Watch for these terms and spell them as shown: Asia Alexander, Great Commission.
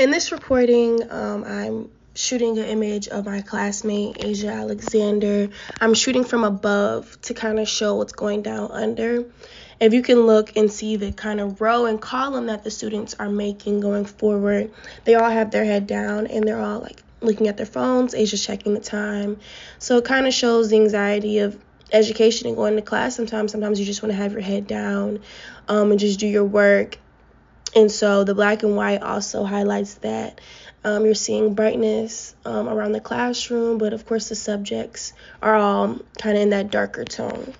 In this recording, I'm shooting an image of my classmate, Asia Alexander. I'm shooting from above to kind of show what's going down under. If you can look and see the kind of row and column that the students are making going forward, they all have their head down and they're all like looking at their phones. Asia's checking the time. So it kind of shows the anxiety of education and going to class. Sometimes you just want to have your head down and just do your work. And so the black and white also highlights that. You're seeing brightness around the classroom, but of course the subjects are all kind of in that darker tone.